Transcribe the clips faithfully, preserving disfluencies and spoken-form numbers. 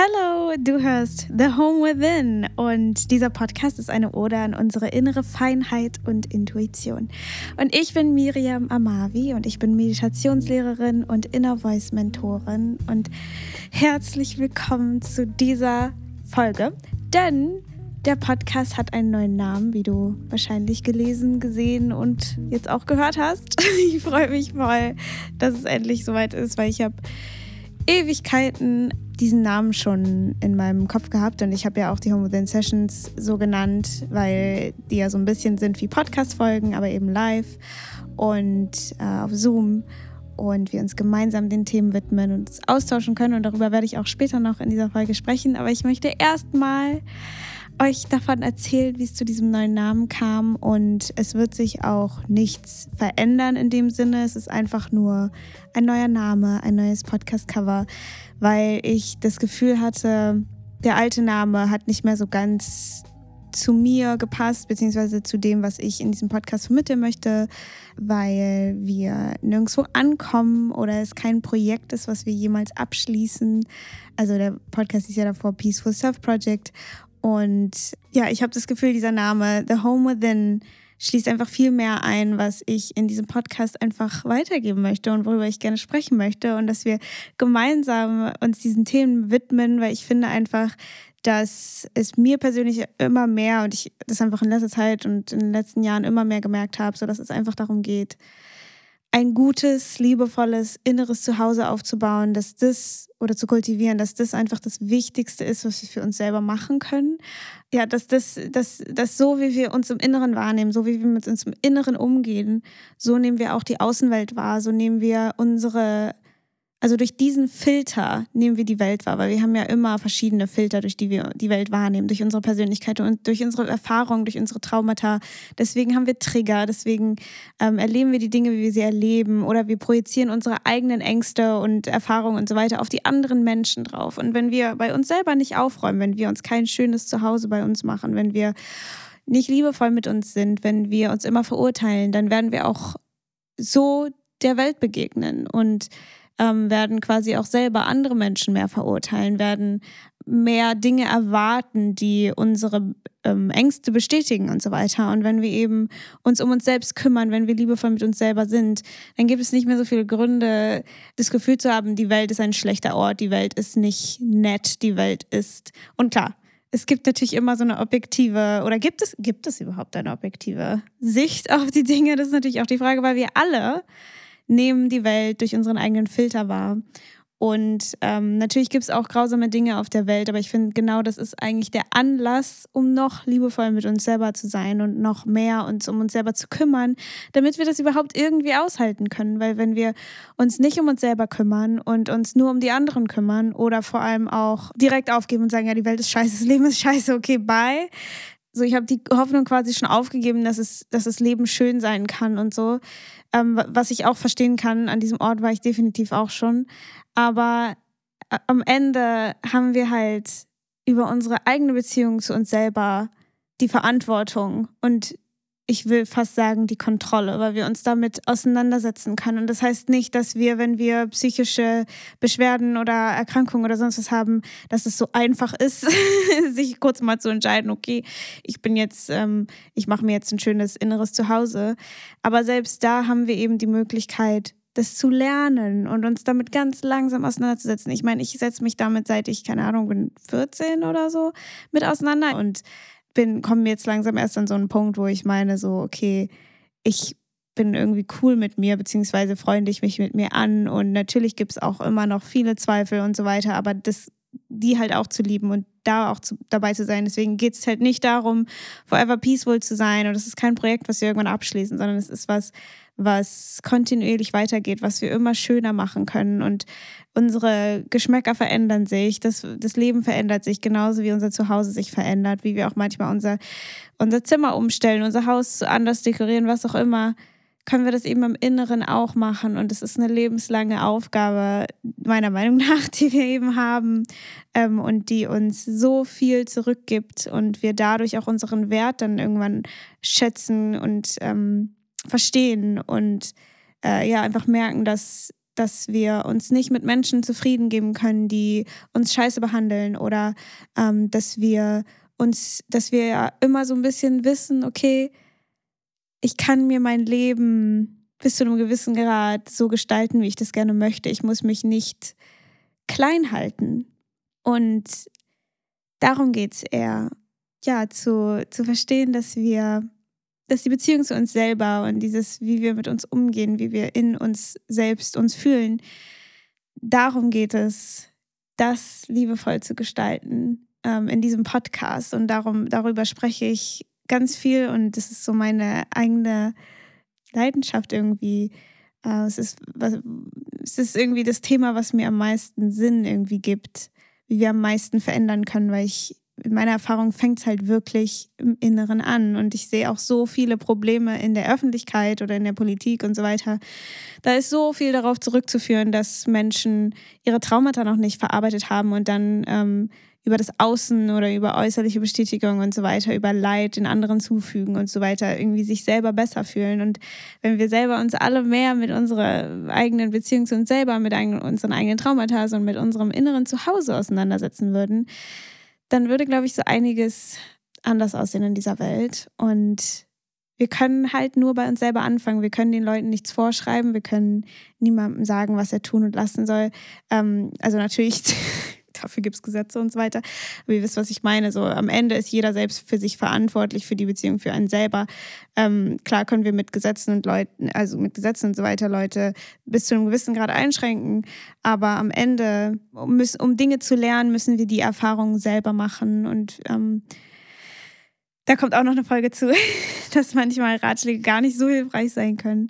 Hallo, du hörst The Home Within und dieser Podcast ist eine Ode an unsere innere Feinheit und Intuition. Und ich bin Miriam Amavi und ich bin Meditationslehrerin und Inner Voice Mentorin und herzlich willkommen zu dieser Folge, denn der Podcast hat einen neuen Namen, wie du wahrscheinlich gelesen, gesehen und jetzt auch gehört hast. Ich freue mich voll, dass es endlich soweit ist, weil ich habe Ewigkeiten diesen Namen schon in meinem Kopf gehabt und ich habe ja auch die Home Within Sessions so genannt, weil die ja so ein bisschen sind wie Podcast-Folgen, aber eben live und äh, auf Zoom und wir uns gemeinsam den Themen widmen und uns austauschen können und darüber werde ich auch später noch in dieser Folge sprechen, aber ich möchte erstmal euch davon erzählen, wie es zu diesem neuen Namen kam und es wird sich auch nichts verändern in dem Sinne. Es ist einfach nur ein neuer Name, ein neues Podcast-Cover, weil ich das Gefühl hatte, der alte Name hat nicht mehr so ganz zu mir gepasst, beziehungsweise zu dem, was ich in diesem Podcast vermitteln möchte, weil wir nirgendwo ankommen oder es kein Projekt ist, was wir jemals abschließen. Also der Podcast ist ja davor Peaceful Self Project. Und ja, ich habe das Gefühl, dieser Name The Home Within schließt einfach viel mehr ein, was ich in diesem Podcast einfach weitergeben möchte und worüber ich gerne sprechen möchte und dass wir gemeinsam uns diesen Themen widmen, weil ich finde einfach, dass es mir persönlich immer mehr und ich das einfach in letzter Zeit und in den letzten Jahren immer mehr gemerkt habe, so dass es einfach darum geht, ein gutes, liebevolles, inneres Zuhause aufzubauen, dass das oder zu kultivieren, dass das einfach das Wichtigste ist, was wir für uns selber machen können. Ja, dass das, dass, dass so wie wir uns im Inneren wahrnehmen, so wie wir mit uns im Inneren umgehen, so nehmen wir auch die Außenwelt wahr, so nehmen wir unsere, also durch diesen Filter nehmen wir die Welt wahr, weil wir haben ja immer verschiedene Filter, durch die wir die Welt wahrnehmen, durch unsere Persönlichkeit und durch unsere Erfahrungen, durch unsere Traumata. Deswegen haben wir Trigger, deswegen ähm, erleben wir die Dinge, wie wir sie erleben oder wir projizieren unsere eigenen Ängste und Erfahrungen und so weiter auf die anderen Menschen drauf. Und wenn wir bei uns selber nicht aufräumen, wenn wir uns kein schönes Zuhause bei uns machen, wenn wir nicht liebevoll mit uns sind, wenn wir uns immer verurteilen, dann werden wir auch so der Welt begegnen und ähm, werden quasi auch selber andere Menschen mehr verurteilen, werden mehr Dinge erwarten, die unsere ähm, Ängste bestätigen und so weiter. Und wenn wir eben uns um uns selbst kümmern, wenn wir liebevoll mit uns selber sind, dann gibt es nicht mehr so viele Gründe, das Gefühl zu haben, die Welt ist ein schlechter Ort, die Welt ist nicht nett, die Welt ist... Und klar, es gibt natürlich immer so eine objektive, oder gibt es, gibt es überhaupt eine objektive Sicht auf die Dinge? Das ist natürlich auch die Frage, weil wir alle nehmen die Welt durch unseren eigenen Filter wahr. Und ähm, natürlich gibt es auch grausame Dinge auf der Welt, aber ich finde genau, das ist eigentlich der Anlass, um noch liebevoll mit uns selber zu sein und noch mehr uns um uns selber zu kümmern, damit wir das überhaupt irgendwie aushalten können. Weil wenn wir uns nicht um uns selber kümmern und uns nur um die anderen kümmern oder vor allem auch direkt aufgeben und sagen, ja, die Welt ist scheiße, das Leben ist scheiße, okay, bye. So, ich habe die Hoffnung quasi schon aufgegeben, dass es, dass das Leben schön sein kann und so. Ähm, was ich auch verstehen kann, an diesem Ort war ich definitiv auch schon. Aber am Ende haben wir halt über unsere eigene Beziehung zu uns selber die Verantwortung und ich will fast sagen, die Kontrolle, weil wir uns damit auseinandersetzen können. Und das heißt nicht, dass wir, wenn wir psychische Beschwerden oder Erkrankungen oder sonst was haben, dass es so einfach ist, sich kurz mal zu entscheiden, okay, ich bin jetzt, ähm, ich mache mir jetzt ein schönes inneres Zuhause. Aber selbst da haben wir eben die Möglichkeit, das zu lernen und uns damit ganz langsam auseinanderzusetzen. Ich meine, ich setze mich damit, seit ich, keine Ahnung, bin vierzehn oder so, mit auseinander und bin, komme jetzt langsam erst an so einen Punkt, wo ich meine so, okay, ich bin irgendwie cool mit mir, beziehungsweise freunde ich mich mit mir an und natürlich gibt es auch immer noch viele Zweifel und so weiter, aber das, die halt auch zu lieben und da auch zu, dabei zu sein, deswegen geht es halt nicht darum, forever peaceful zu sein und es ist kein Projekt, was wir irgendwann abschließen, sondern es ist was, was kontinuierlich weitergeht, was wir immer schöner machen können und unsere Geschmäcker verändern sich, das, das Leben verändert sich, genauso wie unser Zuhause sich verändert, wie wir auch manchmal unser, unser Zimmer umstellen, unser Haus anders dekorieren, was auch immer, können wir das eben im Inneren auch machen und es ist eine lebenslange Aufgabe, meiner Meinung nach, die wir eben haben ähm, und die uns so viel zurückgibt und wir dadurch auch unseren Wert dann irgendwann schätzen und ähm, verstehen und äh, ja einfach merken, dass dass wir uns nicht mit Menschen zufrieden geben können, die uns scheiße behandeln, oder ähm, dass wir uns, dass wir ja immer so ein bisschen wissen, okay, ich kann mir mein Leben bis zu einem gewissen Grad so gestalten, wie ich das gerne möchte. Ich muss mich nicht klein halten. Und darum geht es eher, ja, zu, zu verstehen, dass wir, dass die Beziehung zu uns selber und dieses, wie wir mit uns umgehen, wie wir in uns selbst uns fühlen, darum geht es, das liebevoll zu gestalten ähm, in diesem Podcast. Und darum, darüber spreche ich ganz viel, und das ist so meine eigene Leidenschaft irgendwie. Äh, es ist, was, es ist irgendwie das Thema, was mir am meisten Sinn irgendwie gibt, wie wir am meisten verändern können, weil ich in meiner Erfahrung fängt es halt wirklich im Inneren an, und ich sehe auch so viele Probleme in der Öffentlichkeit oder in der Politik und so weiter. Da ist so viel darauf zurückzuführen, dass Menschen ihre Traumata noch nicht verarbeitet haben und dann ähm, über das Außen oder über äußerliche Bestätigung und so weiter, über Leid den anderen zufügen und so weiter, irgendwie sich selber besser fühlen. Und wenn wir selber uns alle mehr mit unserer eigenen Beziehung zu uns selber, mit unseren eigenen Traumata und mit unserem inneren Zuhause auseinandersetzen würden, dann würde, glaube ich, so einiges anders aussehen in dieser Welt. Und wir können halt nur bei uns selber anfangen. Wir können den Leuten nichts vorschreiben. Wir können niemandem sagen, was er tun und lassen soll. Ähm, also natürlich, dafür gibt es Gesetze und so weiter. Aber ihr wisst, was ich meine. So, am Ende ist jeder selbst für sich verantwortlich, für die Beziehung, für einen selber. Ähm, klar können wir mit Gesetzen und Leuten, also mit Gesetzen und so weiter Leute bis zu einem gewissen Grad einschränken. Aber am Ende, um, müssen, um Dinge zu lernen, müssen wir die Erfahrungen selber machen. Und ähm, da kommt auch noch eine Folge zu, dass manchmal Ratschläge gar nicht so hilfreich sein können.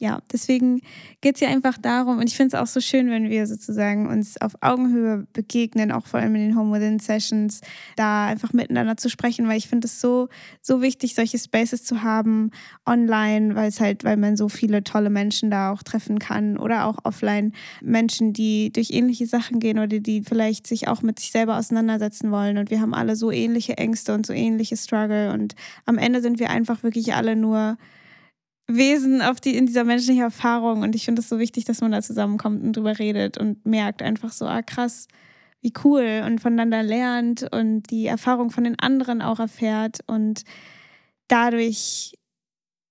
Ja, deswegen geht es ja einfach darum, und ich finde es auch so schön, wenn wir sozusagen uns auf Augenhöhe begegnen, auch vor allem in den Home Within Sessions, da einfach miteinander zu sprechen, weil ich finde es so, so wichtig, solche Spaces zu haben online, weil es halt, weil man so viele tolle Menschen da auch treffen kann, oder auch offline Menschen, die durch ähnliche Sachen gehen oder die vielleicht sich auch mit sich selber auseinandersetzen wollen, und wir haben alle so ähnliche Ängste und so ähnliche Struggle, und am Ende sind wir einfach wirklich alle nur Wesen auf die, in dieser menschlichen Erfahrung, und ich finde es so wichtig, dass man da zusammenkommt und drüber redet und merkt einfach so, ah krass, wie cool, und voneinander lernt und die Erfahrung von den anderen auch erfährt, und dadurch,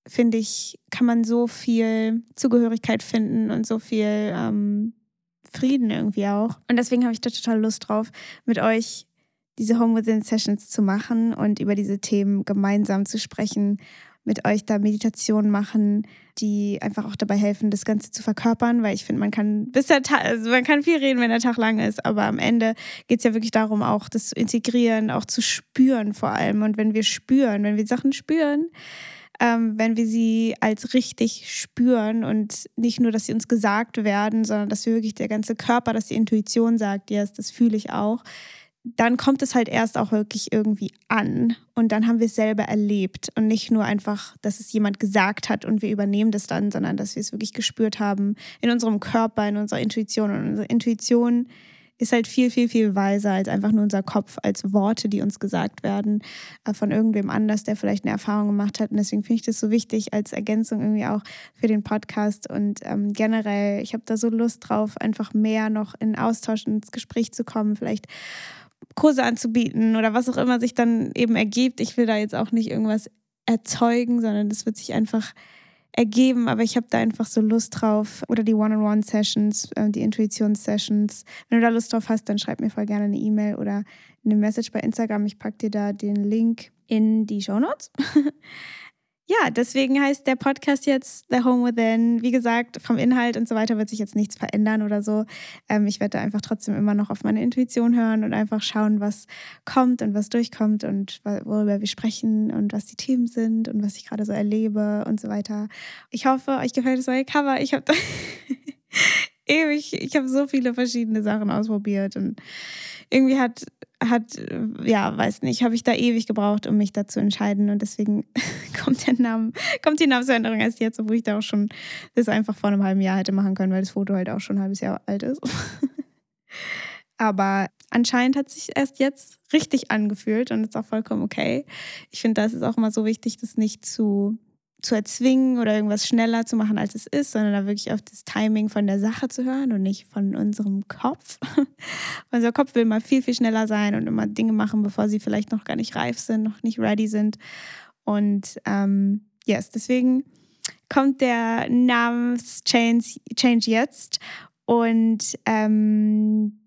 finde ich, kann man so viel Zugehörigkeit finden und so viel ähm, Frieden irgendwie auch, und deswegen habe ich da total Lust drauf, mit euch diese Home Within Sessions zu machen und über diese Themen gemeinsam zu sprechen, mit euch da Meditationen machen, die einfach auch dabei helfen, das Ganze zu verkörpern, weil ich finde, man kann bis der Tag, also man kann viel reden, wenn der Tag lang ist, aber am Ende geht es ja wirklich darum, auch das zu integrieren, auch zu spüren vor allem. Und wenn wir spüren, wenn wir Sachen spüren, ähm, wenn wir sie als richtig spüren und nicht nur, dass sie uns gesagt werden, sondern dass wir wirklich der ganze Körper, dass die Intuition sagt, ja, yes, das fühle ich auch, dann kommt es halt erst auch wirklich irgendwie an, und dann haben wir es selber erlebt und nicht nur einfach, dass es jemand gesagt hat und wir übernehmen das dann, sondern dass wir es wirklich gespürt haben in unserem Körper, in unserer Intuition, und unsere Intuition ist halt viel, viel, viel weiser als einfach nur unser Kopf, als Worte, die uns gesagt werden von irgendwem anders, der vielleicht eine Erfahrung gemacht hat, und deswegen finde ich das so wichtig als Ergänzung irgendwie auch für den Podcast, und ähm, generell, ich habe da so Lust drauf, einfach mehr noch in Austausch, ins Gespräch zu kommen, vielleicht Kurse anzubieten oder was auch immer sich dann eben ergibt. Ich will da jetzt auch nicht irgendwas erzeugen, sondern das wird sich einfach ergeben, aber ich habe da einfach so Lust drauf, oder die One-on-One-Sessions, die Intuitions-Sessions. Wenn du da Lust drauf hast, dann schreib mir voll gerne eine E-Mail oder eine Message bei Instagram. Ich packe dir da den Link in die Shownotes. Ja, deswegen heißt der Podcast jetzt The Home Within. Wie gesagt, vom Inhalt und so weiter wird sich jetzt nichts verändern oder so. Ähm, ich werde da einfach trotzdem immer noch auf meine Intuition hören und einfach schauen, was kommt und was durchkommt und worüber wir sprechen und was die Themen sind und was ich gerade so erlebe und so weiter. Ich hoffe, euch gefällt das neue Cover. Ich habe ewig, ich habe so viele verschiedene Sachen ausprobiert, und irgendwie hat hat, ja, weiß nicht, habe ich da ewig gebraucht, um mich da zu entscheiden, und deswegen kommt der Name, kommt die Namensveränderung erst jetzt, obwohl ich da auch schon das einfach vor einem halben Jahr hätte machen können, weil das Foto halt auch schon ein halbes Jahr alt ist. Aber anscheinend hat es sich erst jetzt richtig angefühlt und ist auch vollkommen okay. Ich finde, das ist auch immer so wichtig, das nicht zu zu erzwingen oder irgendwas schneller zu machen, als es ist, sondern da wirklich auf das Timing von der Sache zu hören und nicht von unserem Kopf. Unser Kopf will mal viel, viel schneller sein und immer Dinge machen, bevor sie vielleicht noch gar nicht reif sind, noch nicht ready sind. Und ähm, yes, deswegen kommt der Namenschange Change jetzt. Und ähm,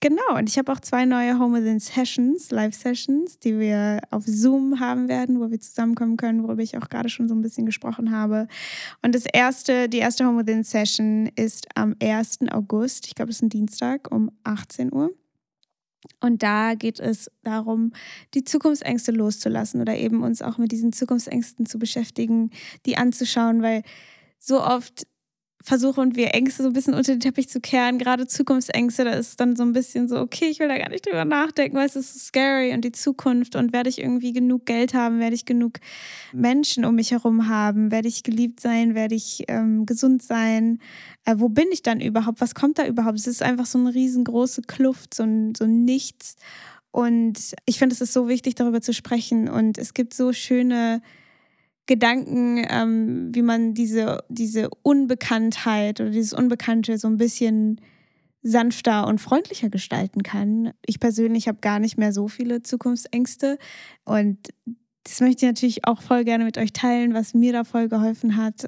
genau, und ich habe auch zwei neue Home Within Sessions, Live Sessions, die wir auf Zoom haben werden, wo wir zusammenkommen können, worüber ich auch gerade schon so ein bisschen gesprochen habe. Und das erste, die erste Home Within Session ist am ersten August, ich glaube, es ist ein Dienstag, um achtzehn Uhr. Und da geht es darum, die Zukunftsängste loszulassen oder eben uns auch mit diesen Zukunftsängsten zu beschäftigen, die anzuschauen, weil so oft versuchen wir Ängste so ein bisschen unter den Teppich zu kehren, gerade Zukunftsängste, da ist dann so ein bisschen so, okay, ich will da gar nicht drüber nachdenken, weil es ist so scary und die Zukunft und werde ich irgendwie genug Geld haben, werde ich genug Menschen um mich herum haben, werde ich geliebt sein, werde ich ähm, gesund sein, äh, wo bin ich dann überhaupt, was kommt da überhaupt, es ist einfach so eine riesengroße Kluft, so ein, so ein Nichts und ich finde, es ist so wichtig, darüber zu sprechen und es gibt so schöne Gedanken, ähm, wie man diese, diese Unbekanntheit oder dieses Unbekannte so ein bisschen sanfter und freundlicher gestalten kann. Ich persönlich habe gar nicht mehr so viele Zukunftsängste und das möchte ich natürlich auch voll gerne mit euch teilen, was mir da voll geholfen hat.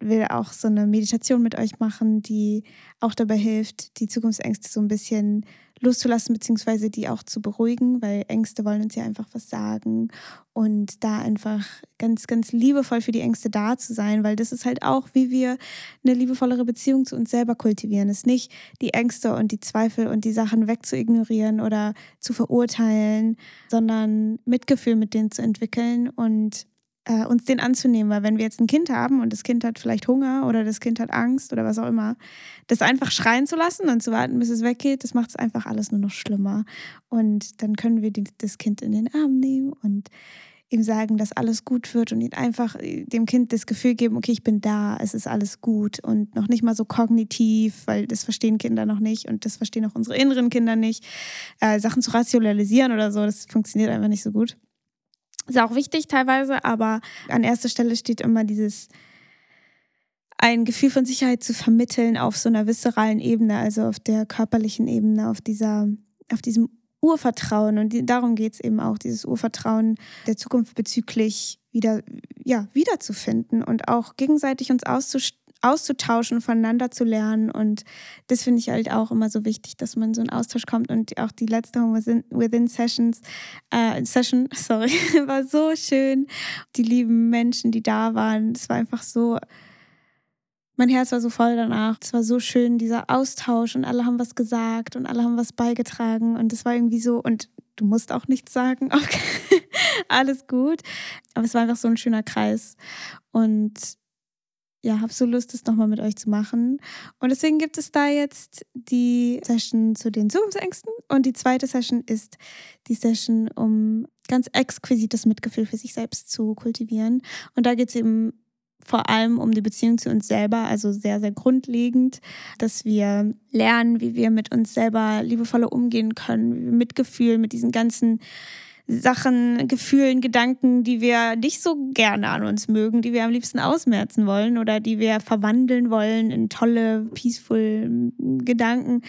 Ich will auch so eine Meditation mit euch machen, die auch dabei hilft, die Zukunftsängste so ein bisschen loszulassen, beziehungsweise die auch zu beruhigen, weil Ängste wollen uns ja einfach was sagen und da einfach ganz, ganz liebevoll für die Ängste da zu sein, weil das ist halt auch, wie wir eine liebevollere Beziehung zu uns selber kultivieren, ist nicht die Ängste und die Zweifel und die Sachen wegzuignorieren oder zu verurteilen, sondern Mitgefühl mit denen zu entwickeln und äh, uns den anzunehmen, weil wenn wir jetzt ein Kind haben und das Kind hat vielleicht Hunger oder das Kind hat Angst oder was auch immer, das einfach schreien zu lassen und zu warten, bis es weggeht, das macht es einfach alles nur noch schlimmer. Und dann können wir die, das Kind in den Arm nehmen und ihm sagen, dass alles gut wird und ihn einfach dem Kind das Gefühl geben, okay, ich bin da, es ist alles gut und noch nicht mal so kognitiv, weil das verstehen Kinder noch nicht und das verstehen auch unsere inneren Kinder nicht. Äh, Sachen zu rationalisieren oder so, das funktioniert einfach nicht so gut. Ist auch wichtig teilweise, aber an erster Stelle steht immer dieses, ein Gefühl von Sicherheit zu vermitteln auf so einer viszeralen Ebene, also auf der körperlichen Ebene, auf dieser, auf diesem Urvertrauen. Und die, darum geht es eben auch, dieses Urvertrauen der Zukunft bezüglich wieder, ja, wiederzufinden und auch gegenseitig uns auszustellen, auszutauschen, voneinander zu lernen und das finde ich halt auch immer so wichtig, dass man in so einen Austausch kommt und auch die letzte Home Within Sessions äh, Session, sorry, war so schön. Die lieben Menschen, die da waren, es war einfach so, mein Herz war so voll danach. Es war so schön, dieser Austausch und alle haben was gesagt und alle haben was beigetragen und es war irgendwie so und du musst auch nichts sagen, okay, alles gut, aber es war einfach so ein schöner Kreis und ja, hab so Lust, das nochmal mit euch zu machen. Und deswegen gibt es da jetzt die Session zu den Zukunftsängsten. Und die zweite Session ist die Session, um ganz exquisites Mitgefühl für sich selbst zu kultivieren. Und da geht es eben vor allem um die Beziehung zu uns selber, also sehr, sehr grundlegend, dass wir lernen, wie wir mit uns selber liebevoller umgehen können, wie wir Mitgefühl mit diesen ganzen Sachen, Gefühlen, Gedanken, die wir nicht so gerne an uns mögen, die wir am liebsten ausmerzen wollen oder die wir verwandeln wollen in tolle, peaceful Gedanken.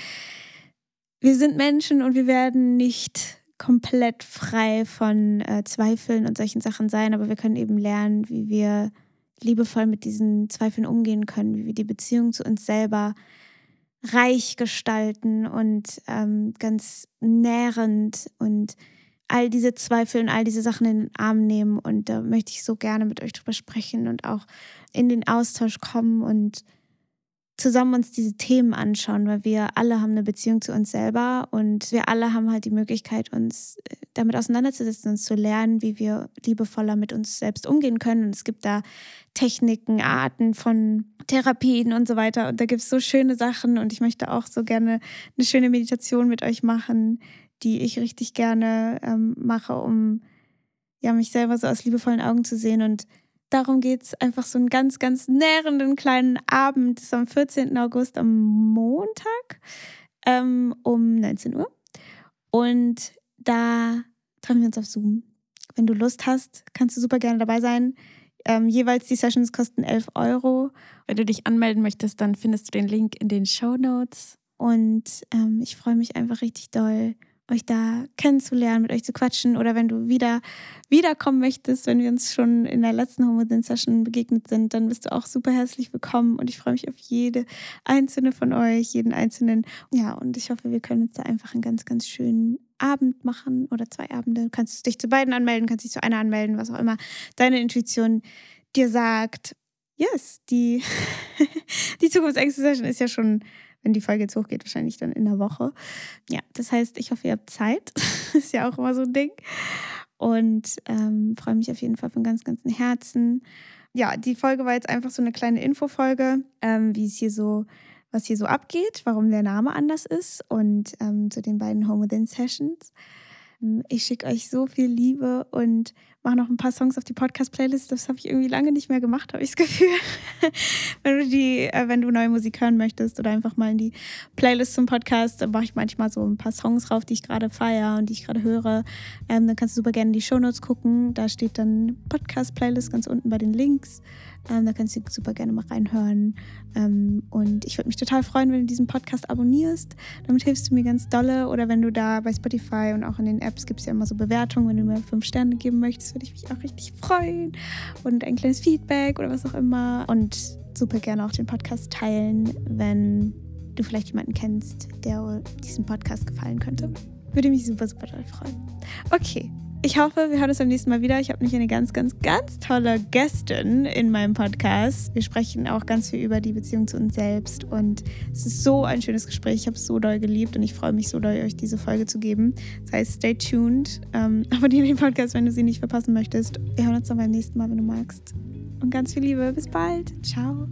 Wir sind Menschen und wir werden nicht komplett frei von äh, Zweifeln und solchen Sachen sein, aber wir können eben lernen, wie wir liebevoll mit diesen Zweifeln umgehen können, wie wir die Beziehung zu uns selber reich gestalten und ähm, ganz nährend und all diese Zweifel und all diese Sachen in den Arm nehmen und da möchte ich so gerne mit euch drüber sprechen und auch in den Austausch kommen und zusammen uns diese Themen anschauen, weil wir alle haben eine Beziehung zu uns selber und wir alle haben halt die Möglichkeit, uns damit auseinanderzusetzen und zu lernen, wie wir liebevoller mit uns selbst umgehen können und es gibt da Techniken, Arten von Therapien und so weiter und da gibt es so schöne Sachen und ich möchte auch so gerne eine schöne Meditation mit euch machen, die ich richtig gerne ähm, mache, um ja, mich selber so aus liebevollen Augen zu sehen. Und darum geht es einfach so einen ganz, ganz nährenden kleinen Abend. Das ist am vierzehnten August, am Montag, ähm, um neunzehn Uhr. Und da treffen wir uns auf Zoom. Wenn du Lust hast, kannst du super gerne dabei sein. Ähm, jeweils die Sessions kosten elf Euro. Wenn du dich anmelden möchtest, dann findest du den Link in den Shownotes. Und ähm, ich freue mich einfach richtig doll, euch da kennenzulernen, mit euch zu quatschen. Oder wenn du wieder wiederkommen möchtest, wenn wir uns schon in der letzten Home Within Session begegnet sind, dann bist du auch super herzlich willkommen. Und ich freue mich auf jede einzelne von euch, jeden einzelnen. Ja, und ich hoffe, wir können uns da einfach einen ganz, ganz schönen Abend machen oder zwei Abende. Du kannst dich zu beiden anmelden, kannst dich zu einer anmelden, was auch immer deine Intuition dir sagt. Yes, die, die Zukunftsängste Session ist ja schon, wenn die Folge jetzt hochgeht, wahrscheinlich dann in der Woche. Ja, das heißt, ich hoffe, ihr habt Zeit. Ist ja auch immer so ein Ding. Und ähm, freue mich auf jeden Fall von ganz, ganzem Herzen. Ja, die Folge war jetzt einfach so eine kleine Infofolge, ähm, wie es hier so, was hier so abgeht, warum der Name anders ist und ähm, zu den beiden Home Within Sessions. Ich schicke euch so viel Liebe und mache noch ein paar Songs auf die Podcast-Playlist. Das habe ich irgendwie lange nicht mehr gemacht, habe ich das Gefühl. wenn, du die, wenn du neue Musik hören möchtest oder einfach mal in die Playlist zum Podcast, dann mache ich manchmal so ein paar Songs drauf, die ich gerade feiere und die ich gerade höre. Ähm, dann kannst du super gerne in die Shownotes gucken. Da steht dann Podcast-Playlist ganz unten bei den Links. Ähm, da kannst du super gerne mal reinhören. Ähm, und ich würde mich total freuen, wenn du diesen Podcast abonnierst. Damit hilfst du mir ganz dolle. Oder wenn du da bei Spotify und auch in den Apps gibt es ja immer so Bewertungen, wenn du mir fünf Sterne geben möchtest, würde ich mich auch richtig freuen. Und ein kleines Feedback oder was auch immer. Und super gerne auch den Podcast teilen, wenn du vielleicht jemanden kennst, der diesem Podcast gefallen könnte. Würde mich super, super doll freuen. Okay. Ich hoffe, wir hören uns beim nächsten Mal wieder. Ich habe nämlich eine ganz, ganz, ganz tolle Gästin in meinem Podcast. Wir sprechen auch ganz viel über die Beziehung zu uns selbst und es ist so ein schönes Gespräch. Ich habe es so doll geliebt und ich freue mich so doll, euch diese Folge zu geben. Das heißt, stay tuned. Ähm, abonniere den Podcast, wenn du sie nicht verpassen möchtest. Wir hören uns dann beim nächsten Mal, wenn du magst. Und ganz viel Liebe. Bis bald. Ciao.